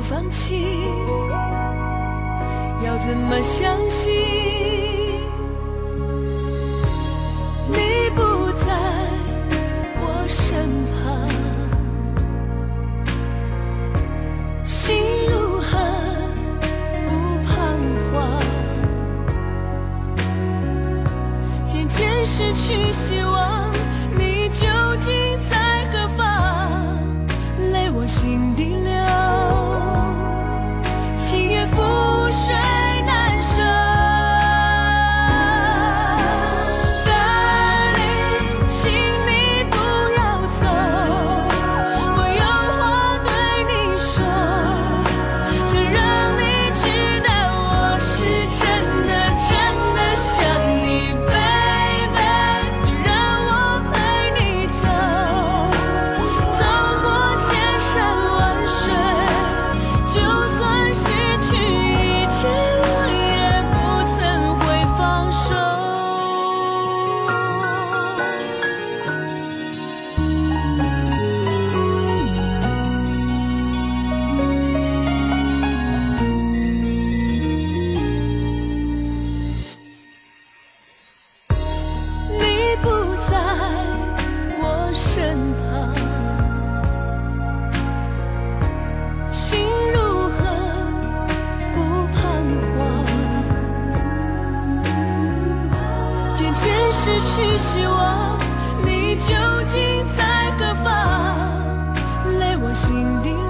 的放弃，要怎么相信你不在我身旁？心如何不彷徨？渐渐失去希望，你究竟在何方？泪往心底流，情也覆水。 失去希望，你究竟在何方？泪往心底流。